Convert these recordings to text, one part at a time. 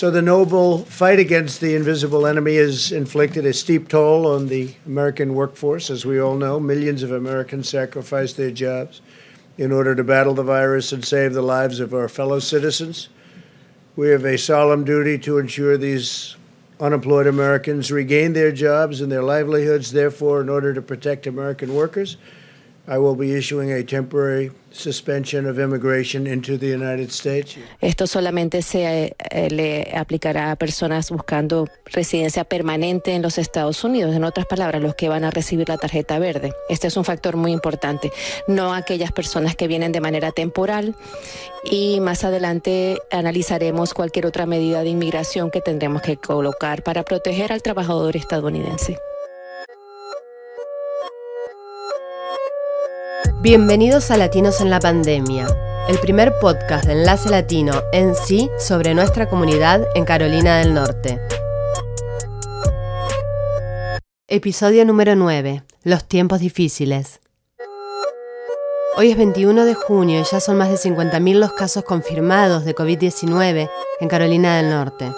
So the noble fight against the invisible enemy has inflicted a steep toll on the American workforce. As we all know, millions of Americans sacrificed their jobs in order to battle the virus and save the lives of our fellow citizens. We have a solemn duty to ensure these unemployed Americans regain their jobs and their livelihoods. Therefore, in order to protect American workers, I will be issuing a temporary suspension of immigration into the United States. Esto solamente se le aplicará a personas buscando residencia permanente en los Estados Unidos. En otras palabras, los que van a recibir la tarjeta verde. Este es un factor muy importante. No aquellas personas que vienen de manera temporal. Y más adelante analizaremos cualquier otra medida de inmigración que tendremos que colocar para proteger al trabajador estadounidense. Bienvenidos a Latinos en la Pandemia, el primer podcast de Enlace Latino en sí sobre nuestra comunidad en Carolina del Norte. Episodio número 9, los tiempos difíciles. Hoy es 21 de junio y ya son más de 50.000 los casos confirmados de COVID-19 en Carolina del Norte.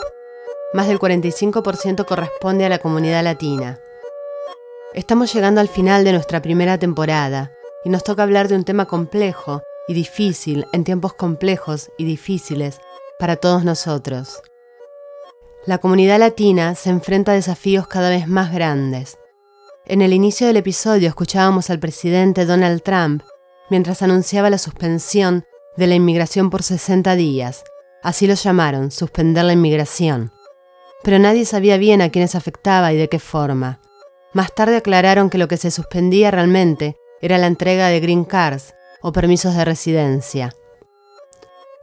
Más del 45% corresponde a la comunidad latina. Estamos llegando al final de nuestra primera temporada. Y nos toca hablar de un tema complejo y difícil en tiempos complejos y difíciles para todos nosotros. La comunidad latina se enfrenta a desafíos cada vez más grandes. En el inicio del episodio escuchábamos al presidente Donald Trump mientras anunciaba la suspensión de la inmigración por 60 días. Así lo llamaron, suspender la inmigración. Pero nadie sabía bien a quiénes afectaba y de qué forma. Más tarde aclararon que lo que se suspendía realmente era la entrega de green cards o permisos de residencia.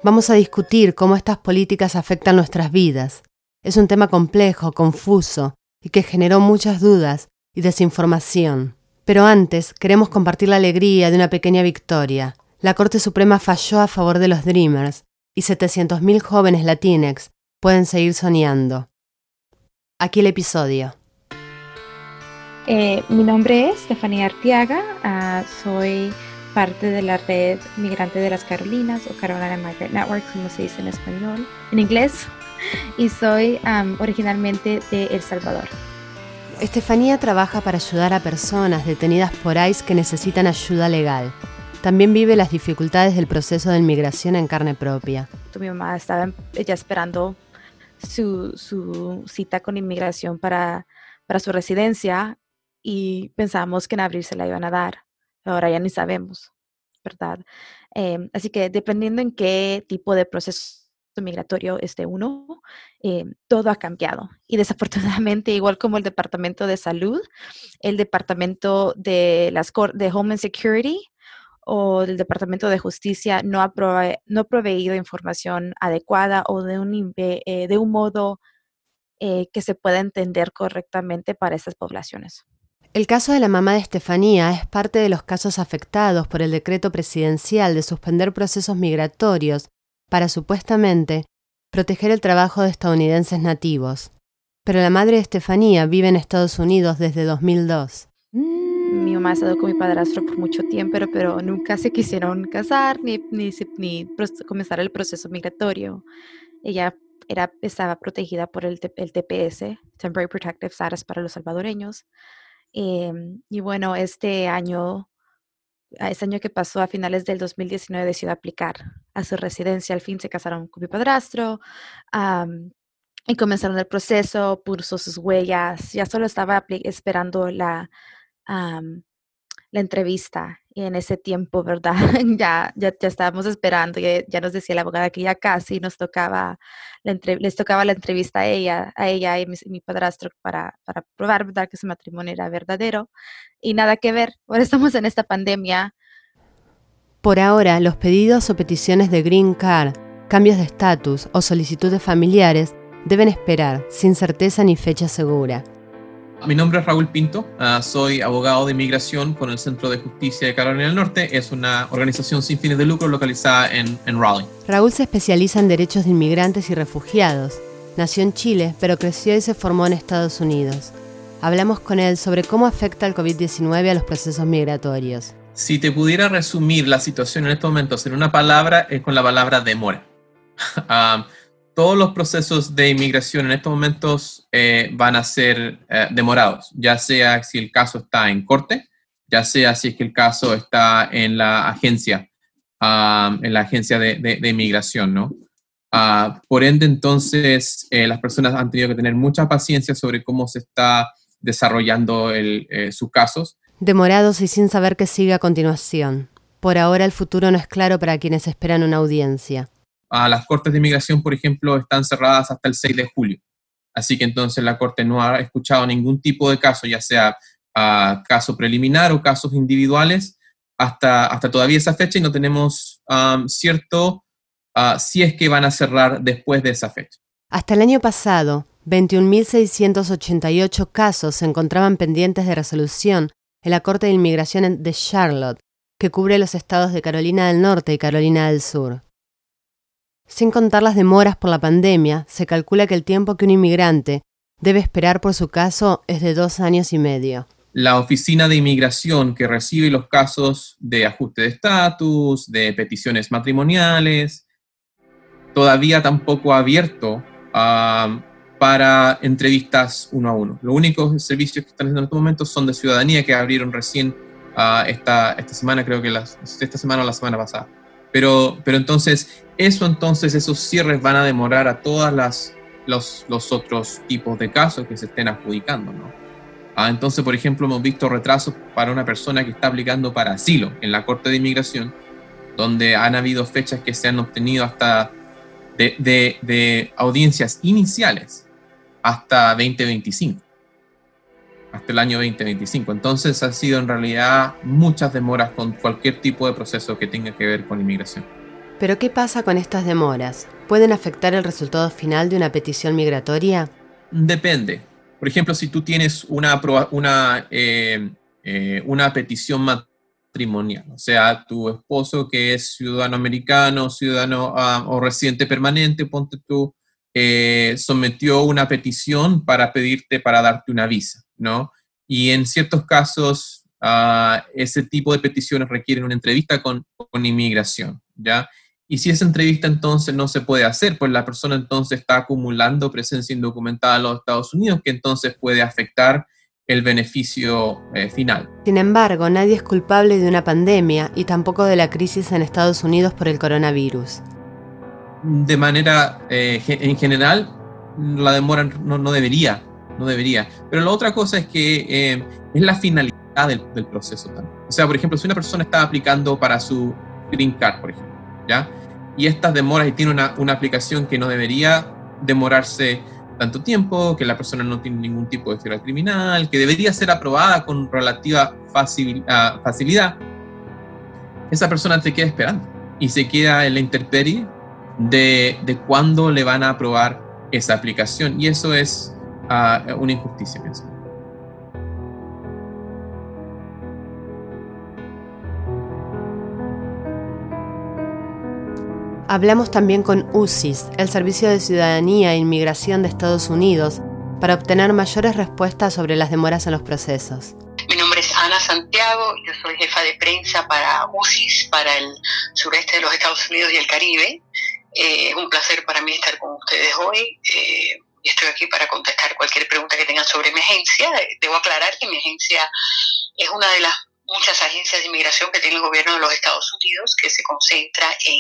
Vamos a discutir cómo estas políticas afectan nuestras vidas. Es un tema complejo, confuso y que generó muchas dudas y desinformación. Pero antes, queremos compartir la alegría de una pequeña victoria. La Corte Suprema falló a favor de los Dreamers y 700.000 jóvenes latinex pueden seguir soñando. Aquí el episodio. Mi nombre es Estefanía Artiaga, soy parte de la red migrante de las Carolinas o Carolina Migrant Networks, como se dice en español, en inglés, y soy originalmente de El Salvador. Estefanía trabaja para ayudar a personas detenidas por ICE que necesitan ayuda legal. También vive las dificultades del proceso de inmigración en carne propia. Mi mamá estaba ya esperando su cita con inmigración para su residencia. Y pensábamos que en abril se la iban a dar. Ahora ya ni sabemos, ¿verdad? Así que dependiendo en qué tipo de proceso migratorio esté uno, todo ha cambiado. Y desafortunadamente, igual como el Departamento de Salud, el Departamento de Homeland Security o el Departamento de Justicia no ha proveído información adecuada o de un modo que se pueda entender correctamente para esas poblaciones. El caso de la mamá de Estefanía es parte de los casos afectados por el decreto presidencial de suspender procesos migratorios para, supuestamente, proteger el trabajo de estadounidenses nativos. Pero la madre de Estefanía vive en Estados Unidos desde 2002. Mi mamá ha estado con mi padrastro por mucho tiempo, pero nunca se quisieron casar ni comenzar el proceso migratorio. Ella estaba protegida por el TPS, Temporary Protective Status para los salvadoreños. Y bueno, este año que pasó a finales del 2019 decidió aplicar a su residencia. Al fin se casaron con mi padrastro y comenzaron el proceso, puso sus huellas. Ya solo estaba esperando la entrevista y en ese tiempo, ¿verdad? ya estábamos esperando. Ya nos decía la abogada que ya casi nos tocaba les tocaba la entrevista a ella y mi padrastro para probar, ¿verdad?, que su matrimonio era verdadero. Y nada que ver, ahora estamos en esta pandemia. Por ahora, los pedidos o peticiones de green card, cambios de estatus o solicitudes familiares deben esperar, sin certeza ni fecha segura. Mi nombre es Raúl Pinto, soy abogado de inmigración con el Centro de Justicia de Carolina del Norte. Es una organización sin fines de lucro localizada en Raleigh. Raúl se especializa en derechos de inmigrantes y refugiados. Nació en Chile, pero creció y se formó en Estados Unidos. Hablamos con él sobre cómo afecta el COVID-19 a los procesos migratorios. Si te pudiera resumir la situación en estos momentos en una palabra, es con la palabra demora. todos los procesos de inmigración en estos momentos van a ser demorados, ya sea si el caso está en corte, ya sea si es que el caso está en la agencia de inmigración, ¿no? Por ende, entonces, las personas han tenido que tener mucha paciencia sobre cómo se está desarrollando sus casos. Demorados y sin saber qué sigue a continuación. Por ahora el futuro no es claro para quienes esperan una audiencia. Las cortes de inmigración, por ejemplo, están cerradas hasta el 6 de julio. Así que entonces la corte no ha escuchado ningún tipo de caso, ya sea caso preliminar o casos individuales, hasta todavía esa fecha y no tenemos cierto si es que van a cerrar después de esa fecha. Hasta el año pasado, 21.688 casos se encontraban pendientes de resolución en la Corte de Inmigración de Charlotte, que cubre los estados de Carolina del Norte y Carolina del Sur. Sin contar las demoras por la pandemia, se calcula que el tiempo que un inmigrante debe esperar por su caso es de 2 años y medio. La oficina de inmigración que recibe los casos de ajuste de estatus, de peticiones matrimoniales, todavía tampoco ha abierto para entrevistas uno a uno. Los únicos servicios que están haciendo en estos momentos son de ciudadanía, que abrieron recién esta semana, creo que esta semana o la semana pasada. Pero entonces esos cierres van a demorar a todas los otros tipos de casos que se estén adjudicando, ¿no? Entonces, por ejemplo, hemos visto retrasos para una persona que está aplicando para asilo en la Corte de Inmigración, donde han habido fechas que se han obtenido hasta de audiencias iniciales hasta 2025, hasta el año 2025. Entonces han sido en realidad muchas demoras con cualquier tipo de proceso que tenga que ver con inmigración. ¿Pero qué pasa con estas demoras? ¿Pueden afectar el resultado final de una petición migratoria? Depende. Por ejemplo, si tú tienes una petición matrimonial, o sea, tu esposo que es ciudadano americano, ciudadano o residente permanente, ponte tú, sometió una petición para darte una visa, ¿no? Y en ciertos casos, ese tipo de peticiones requieren una entrevista con inmigración, ¿ya? Y si esa entrevista entonces no se puede hacer, pues la persona entonces está acumulando presencia indocumentada en los Estados Unidos, que entonces puede afectar el beneficio final. Sin embargo, nadie es culpable de una pandemia y tampoco de la crisis en Estados Unidos por el coronavirus. De manera, en general, la demora no debería. Pero la otra cosa es que es la finalidad del proceso también. O sea, por ejemplo, si una persona está aplicando para su green card, por ejemplo, ¿ya? Y estas demoras, y tiene una aplicación que no debería demorarse tanto tiempo, que la persona no tiene ningún tipo de historia criminal, que debería ser aprobada con relativa facilidad, esa persona se queda esperando y se queda en la intemperie de cuándo le van a aprobar esa aplicación. Y eso es una injusticia, pienso. Hablamos también con USCIS, el Servicio de Ciudadanía e Inmigración de Estados Unidos, para obtener mayores respuestas sobre las demoras en los procesos. Mi nombre es Ana Santiago, yo soy jefa de prensa para USCIS, para el sureste de los Estados Unidos y el Caribe. Es un placer para mí estar con ustedes hoy. Estoy aquí para contestar cualquier pregunta que tengan sobre mi agencia. Debo aclarar que mi agencia es una de las muchas agencias de inmigración que tiene el gobierno de los Estados Unidos, que se concentra en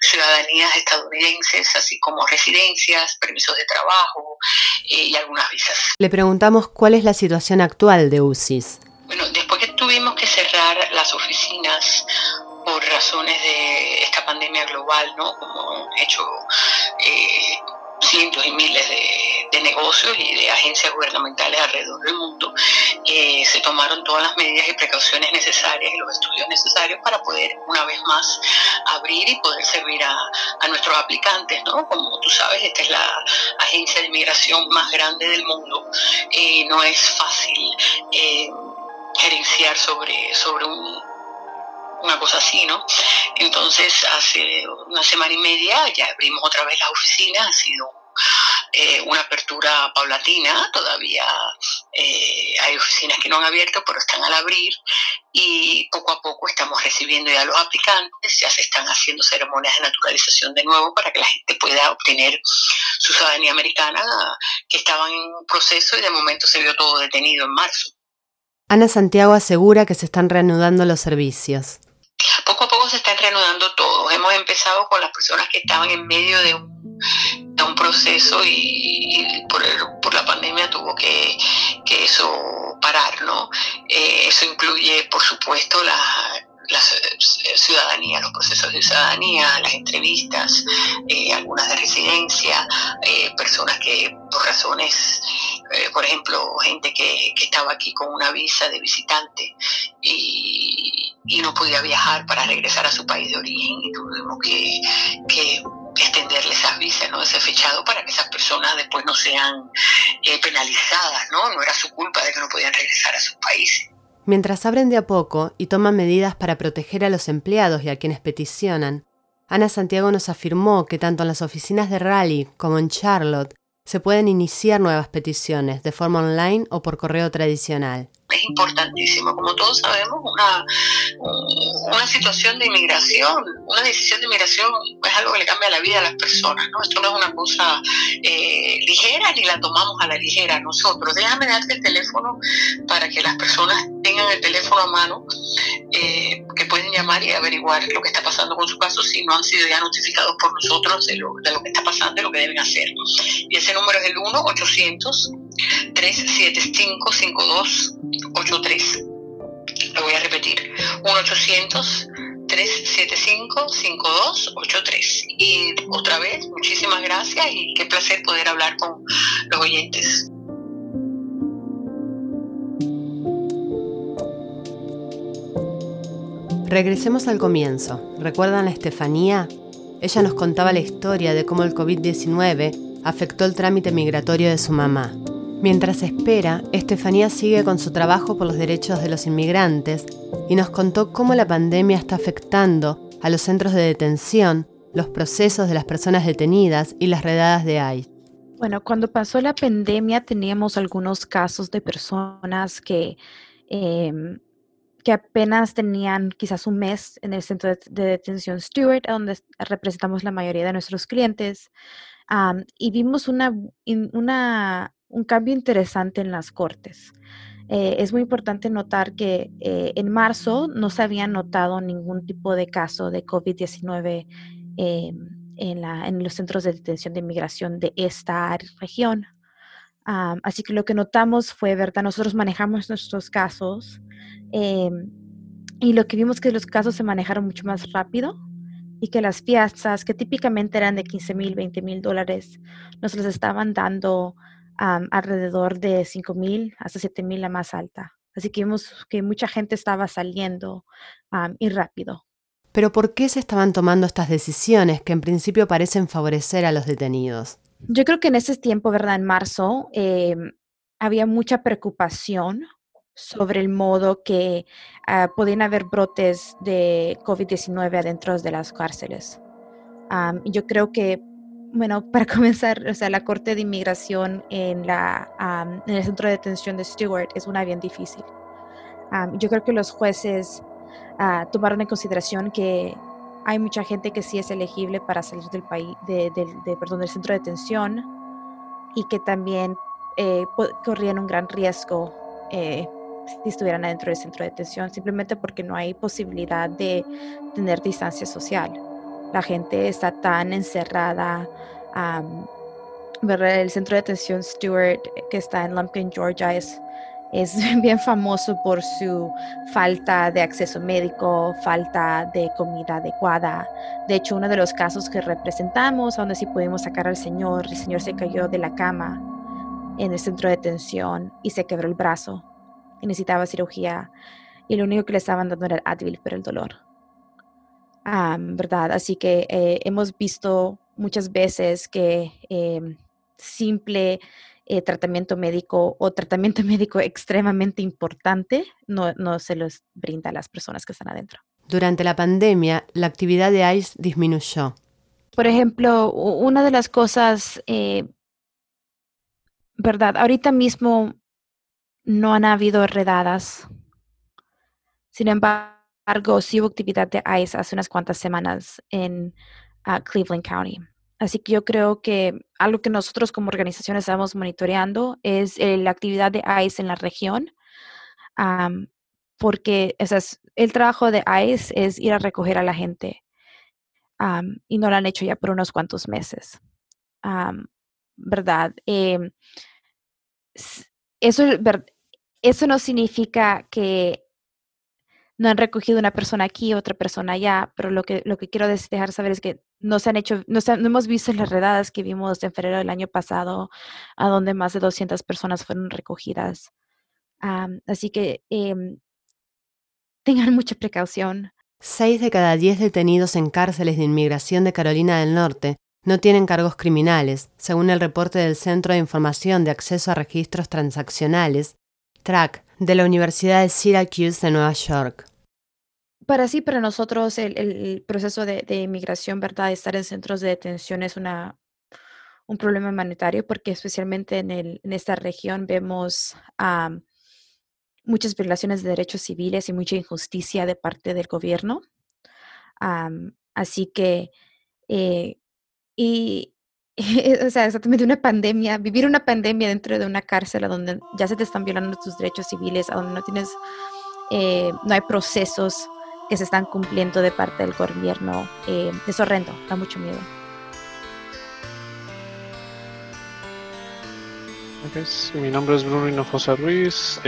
ciudadanías estadounidenses, así como residencias, permisos de trabajo y algunas visas. Le preguntamos cuál es la situación actual de USCIS. Bueno, después que tuvimos que cerrar las oficinas por razones de esta pandemia global, ¿no? Como han hecho cientos y miles de negocios y de agencias gubernamentales alrededor del mundo, se tomaron todas las medidas y precauciones necesarias y los estudios necesarios para poder una vez más abrir y poder servir a nuestros aplicantes, ¿no? Como tú sabes, esta es la agencia de inmigración más grande del mundo y no es fácil gerenciar sobre una cosa así, ¿no? Entonces, hace una semana y media ya abrimos otra vez las oficinas, ha sido una apertura paulatina. Todavía hay oficinas que no han abierto, pero están al abrir, y poco a poco estamos recibiendo ya los aplicantes. Ya se están haciendo ceremonias de naturalización de nuevo para que la gente pueda obtener su ciudadanía americana, que estaban en un proceso y de momento se vio todo detenido en marzo. Ana Santiago asegura que se están reanudando los servicios. Poco a poco se están reanudando todos. Hemos empezado con las personas que estaban en medio de un proceso y por la pandemia tuvo que eso parar, ¿no? Eso incluye, por supuesto, la ciudadanía, los procesos de ciudadanía, las entrevistas, algunas de residencia, personas que por razones, por ejemplo, gente que estaba aquí con una visa de visitante y no podía viajar para regresar a su país de origen, y tuvimos que extenderle esas visas, ¿no? Ese fechado, para que esas personas después no sean penalizadas, ¿no? No era su culpa de que no podían regresar a sus países. Mientras abren de a poco y toman medidas para proteger a los empleados y a quienes peticionan, Ana Santiago nos afirmó que tanto en las oficinas de Raleigh como en Charlotte se pueden iniciar nuevas peticiones de forma online o por correo tradicional. Es importantísimo, como todos sabemos, una situación de inmigración, una decisión de inmigración es algo que le cambia la vida a las personas, ¿no? Esto no es una cosa ligera, ni la tomamos a la ligera nosotros. Déjame darte el teléfono para que las personas tengan el teléfono a mano, que pueden llamar y averiguar lo que está pasando con su caso si no han sido ya notificados por nosotros de lo que está pasando y lo que deben hacer. Y ese número es el 1-800-375-5283. Lo voy a repetir, 1-800-375-5283. Y otra vez, muchísimas gracias y qué placer poder hablar con los oyentes. Regresemos al comienzo. ¿Recuerdan a Estefanía? Ella nos contaba la historia de cómo el COVID-19 afectó el trámite migratorio de su mamá. Mientras espera, Estefanía sigue con su trabajo por los derechos de los inmigrantes y nos contó cómo la pandemia está afectando a los centros de detención, los procesos de las personas detenidas y las redadas de ICE. Bueno, cuando pasó la pandemia teníamos algunos casos de personas que apenas tenían quizás un mes en el centro de detención Stewart, donde representamos la mayoría de nuestros clientes, y vimos un cambio interesante en las cortes. Es muy importante notar que en marzo no se había notado ningún tipo de caso de COVID-19 en los centros de detención de inmigración de esta región. Así que lo que notamos fue, ¿verdad? Nosotros manejamos nuestros casos y lo que vimos que los casos se manejaron mucho más rápido, y que las fianzas, que típicamente eran de $15,000, $20,000, nos las estaban dando alrededor de $5,000 hasta $7,000, la más alta. Así que vimos que mucha gente estaba saliendo y rápido. ¿Pero por qué se estaban tomando estas decisiones que en principio parecen favorecer a los detenidos? Yo creo que en ese tiempo, ¿verdad? En marzo, había mucha preocupación sobre el modo que podían haber brotes de COVID-19 adentro de las cárceles. Yo creo que, bueno, para comenzar, o sea, la Corte de Inmigración en el Centro de Detención de Stewart es una bien difícil. Yo creo que los jueces tomaron en consideración que hay mucha gente que sí es elegible para salir del país, del centro de detención, y que también corrían un gran riesgo si estuvieran adentro del centro de detención, simplemente porque no hay posibilidad de tener distancia social. La gente está tan encerrada. El centro de detención Stewart, que está en Lumpkin, Georgia, es bien famoso por su falta de acceso médico, falta de comida adecuada. De hecho, uno de los casos que representamos, donde sí pudimos sacar al señor, el señor se cayó de la cama en el centro de detención y se quebró el brazo y necesitaba cirugía. Y lo único que le estaban dando era Advil, pero el dolor. ¿Verdad? Así que hemos visto muchas veces que simple tratamiento médico o tratamiento médico extremadamente importante no se los brinda a las personas que están adentro. Durante la pandemia, la actividad de ICE disminuyó. Por ejemplo, una de las cosas ¿verdad? Ahorita mismo no han habido redadas. Sin embargo, sí hubo actividad de ICE hace unas cuantas semanas en Cleveland County. Así que yo creo que algo que nosotros como organización estamos monitoreando es la actividad de ICE en la región. Porque el trabajo de ICE es ir a recoger a la gente. Y no lo han hecho ya por unos cuantos meses. ¿Verdad? Eso no significa que no han recogido una persona aquí, otra persona allá, pero lo que quiero dejar saber es que no se han hecho, no hemos visto las redadas que vimos en febrero del año pasado, a donde más de 200 personas fueron recogidas. Así que tengan mucha precaución. 6 de cada 10 detenidos en cárceles de inmigración de Carolina del Norte no tienen cargos criminales, según el reporte del Centro de Información de Acceso a Registros Transaccionales, TRAC, de la Universidad de Syracuse de Nueva York. Para nosotros el proceso de inmigración, ¿verdad? Estar en centros de detención es un problema humanitario, porque especialmente en esta región vemos muchas violaciones de derechos civiles y mucha injusticia de parte del gobierno. Así que exactamente una pandemia, vivir una pandemia dentro de una cárcel a donde ya se te están violando tus derechos civiles, a donde no hay procesos que se están cumpliendo de parte del gobierno, es horrendo, da mucho miedo. Okay. Mi nombre es Bruno Hinojosa Ruiz,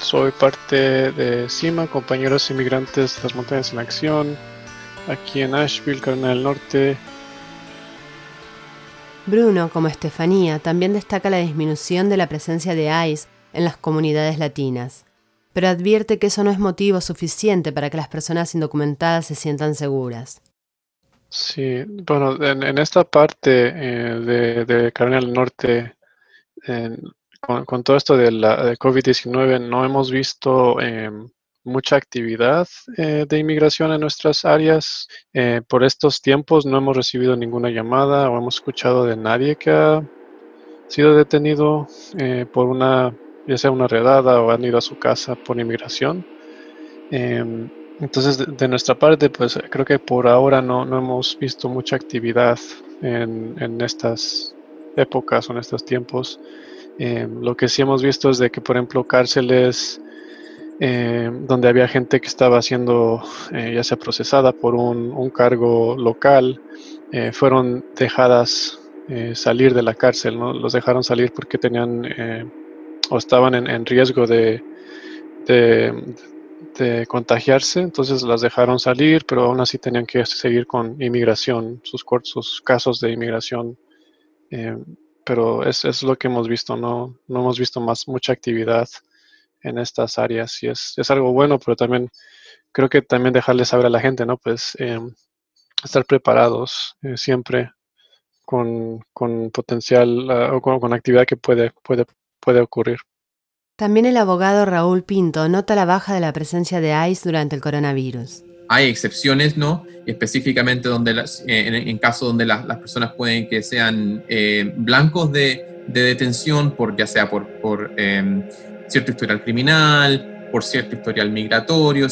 soy parte de CIMA, Compañeros Inmigrantes de las Montañas en Acción, aquí en Asheville, Carolina del Norte. Bruno, como Estefanía, también destaca la disminución de la presencia de ICE en las comunidades latinas, pero advierte que eso no es motivo suficiente para que las personas indocumentadas se sientan seguras. Sí, bueno, en esta parte de Carolina del Norte, con todo esto de COVID-19, no hemos visto mucha actividad de inmigración en nuestras áreas. Por estos tiempos no hemos recibido ninguna llamada o hemos escuchado de nadie que ha sido detenido por ya sea una redada o han ido a su casa por inmigración. Entonces, de nuestra parte, pues creo que por ahora no hemos visto mucha actividad en estas épocas o en estos tiempos. Lo que sí hemos visto es de que, por ejemplo, cárceles donde había gente que estaba siendo ya sea procesada por un cargo local, fueron dejadas salir de la cárcel, ¿no? Los dejaron salir porque tenían o estaban en riesgo de contagiarse, entonces las dejaron salir, pero aún así tenían que seguir con inmigración, sus casos de inmigración, pero es lo que hemos visto, no hemos visto mucha actividad en estas áreas, y es algo bueno, pero también creo que también dejarles saber a la gente, ¿no? Pues estar preparados siempre con potencial o con actividad que puede ocurrir. También el abogado Raúl Pinto nota la baja de la presencia de ICE durante el coronavirus. Hay excepciones, ¿no? Específicamente donde en casos donde las personas pueden que sean blancos de detención, ya sea por cierto historial criminal, por cierto historial migratorio,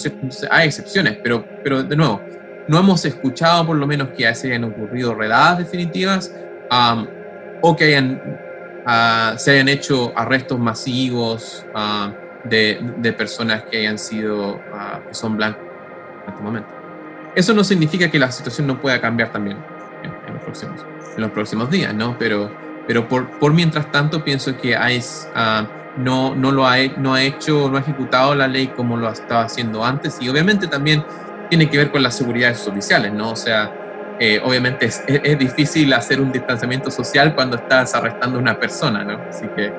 hay excepciones, pero de nuevo, no hemos escuchado por lo menos que se hayan ocurrido redadas definitivas o que se hayan hecho arrestos masivos de personas que hayan sido, que son blancos en este momento. Eso no significa que la situación no pueda cambiar también en los próximos días, ¿no? Pero por mientras tanto pienso que hay... No ha ejecutado la ley como lo estaba haciendo antes, y obviamente también tiene que ver con la seguridad de sus oficiales, ¿no? O sea, obviamente es difícil hacer un distanciamiento social cuando estás arrestando a una persona, ¿no? Así que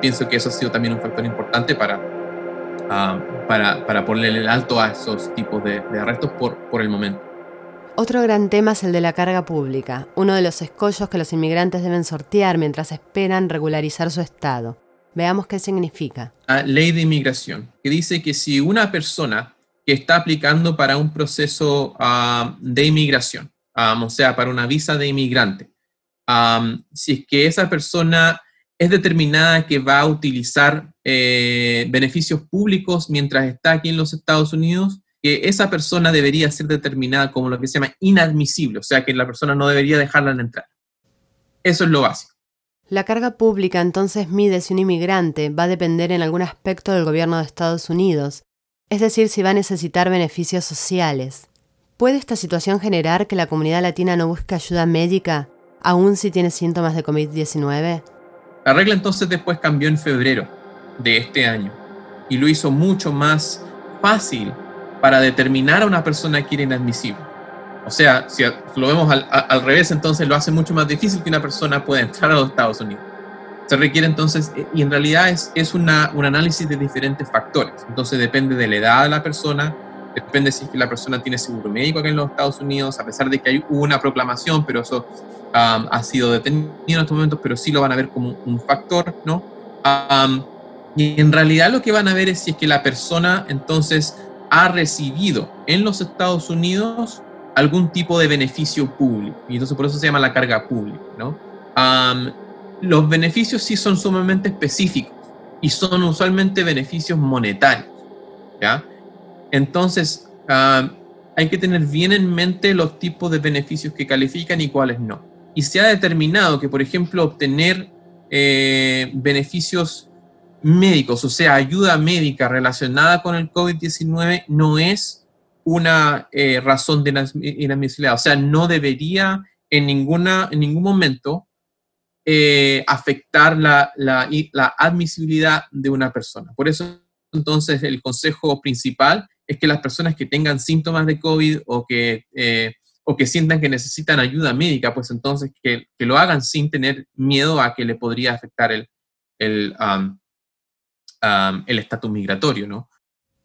pienso que eso ha sido también un factor importante para ponerle el alto a esos tipos de arrestos por el momento. Otro gran tema es el de la carga pública, uno de los escollos que los inmigrantes deben sortear mientras esperan regularizar su estado. Veamos qué significa. La ley de inmigración, que dice que si una persona que está aplicando para un proceso de inmigración, o sea, para una visa de inmigrante, si es que esa persona es determinada que va a utilizar beneficios públicos mientras está aquí en los Estados Unidos, que esa persona debería ser determinada como lo que se llama inadmisible, o sea que la persona no debería dejarla entrar. Eso es lo básico. La carga pública entonces mide si un inmigrante va a depender en algún aspecto del gobierno de Estados Unidos, es decir, si va a necesitar beneficios sociales. ¿Puede esta situación generar que la comunidad latina no busque ayuda médica, aun si tiene síntomas de COVID-19? La regla entonces después cambió en febrero de este año y lo hizo mucho más fácil para determinar a una persona que era inadmisible. O sea, si lo vemos al revés, entonces lo hace mucho más difícil que una persona pueda entrar a los Estados Unidos. Se requiere entonces, y en realidad es un análisis de diferentes factores. Entonces depende de la edad de la persona, depende si la persona tiene seguro médico acá en los Estados Unidos, a pesar de que hubo una proclamación, pero eso ha sido detenido en estos momentos, pero sí lo van a ver como un factor, ¿no? Y en realidad lo que van a ver es si es que la persona entonces ha recibido en los Estados Unidos algún tipo de beneficio público, y entonces por eso se llama la carga pública, ¿no? Los beneficios sí son sumamente específicos y son usualmente beneficios monetarios, ¿ya? Entonces hay que tener bien en mente los tipos de beneficios que califican y cuáles no. Y se ha determinado que, por ejemplo, obtener beneficios médicos, o sea, ayuda médica relacionada con el COVID-19, no es una razón de inadmisibilidad. O sea, no debería en ningún momento afectar la admisibilidad de una persona. Por eso, entonces, el consejo principal es que las personas que tengan síntomas de COVID o que sientan que necesitan ayuda médica, pues entonces que lo hagan sin tener miedo a que le podría afectar el estatus migratorio, ¿no?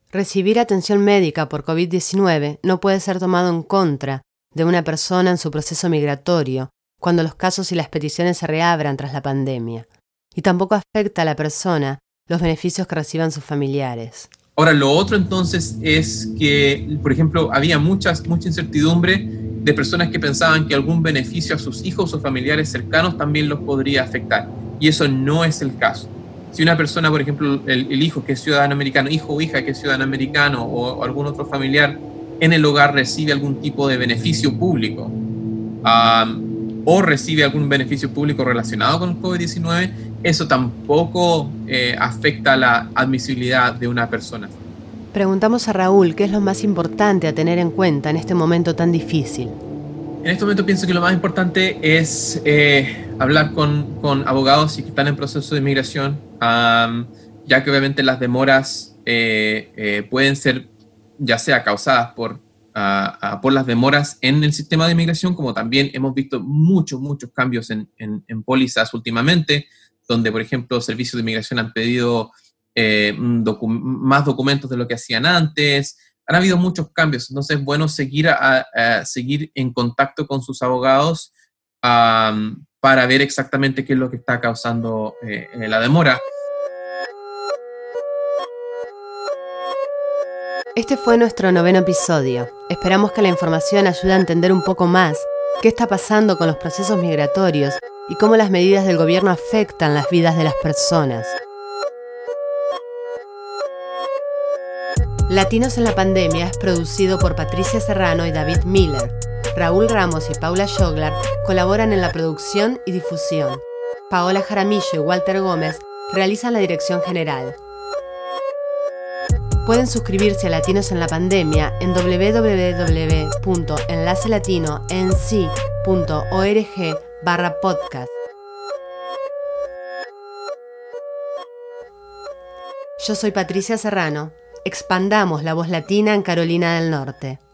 Recibir atención médica por COVID-19 no puede ser tomado en contra de una persona en su proceso migratorio cuando los casos y las peticiones se reabran tras la pandemia. Y tampoco afecta a la persona los beneficios que reciban sus familiares. Ahora, lo otro entonces es que, por ejemplo, había mucha incertidumbre de personas que pensaban que algún beneficio a sus hijos o familiares cercanos también los podría afectar. Y eso no es el caso. Si una persona, por ejemplo, el hijo que es ciudadano americano, hijo o hija que es ciudadano americano o algún otro familiar en el hogar recibe algún tipo de beneficio público o recibe algún beneficio público relacionado con el COVID-19, eso tampoco afecta la admisibilidad de una persona. Preguntamos a Raúl qué es lo más importante a tener en cuenta en este momento tan difícil. En este momento pienso que lo más importante es hablar con abogados y que están en proceso de inmigración, ya que obviamente las demoras pueden ser ya sea causadas por las demoras en el sistema de inmigración, como también hemos visto muchos cambios en pólizas últimamente, donde, por ejemplo, servicios de inmigración han pedido más documentos de lo que hacían antes. Han habido muchos cambios, entonces es bueno seguir en contacto con sus abogados para ver exactamente qué es lo que está causando la demora. Este fue nuestro 9º episodio. Esperamos que la información ayude a entender un poco más qué está pasando con los procesos migratorios y cómo las medidas del gobierno afectan las vidas de las personas. Latinos en la Pandemia es producido por Patricia Serrano y David Miller. Raúl Ramos y Paula Joglar colaboran en la producción y difusión. Paola Jaramillo y Walter Gómez realizan la dirección general. Pueden suscribirse a Latinos en la Pandemia en www.enlacelatinoenc.org/podcast. Yo soy Patricia Serrano. Expandamos la voz latina en Carolina del Norte.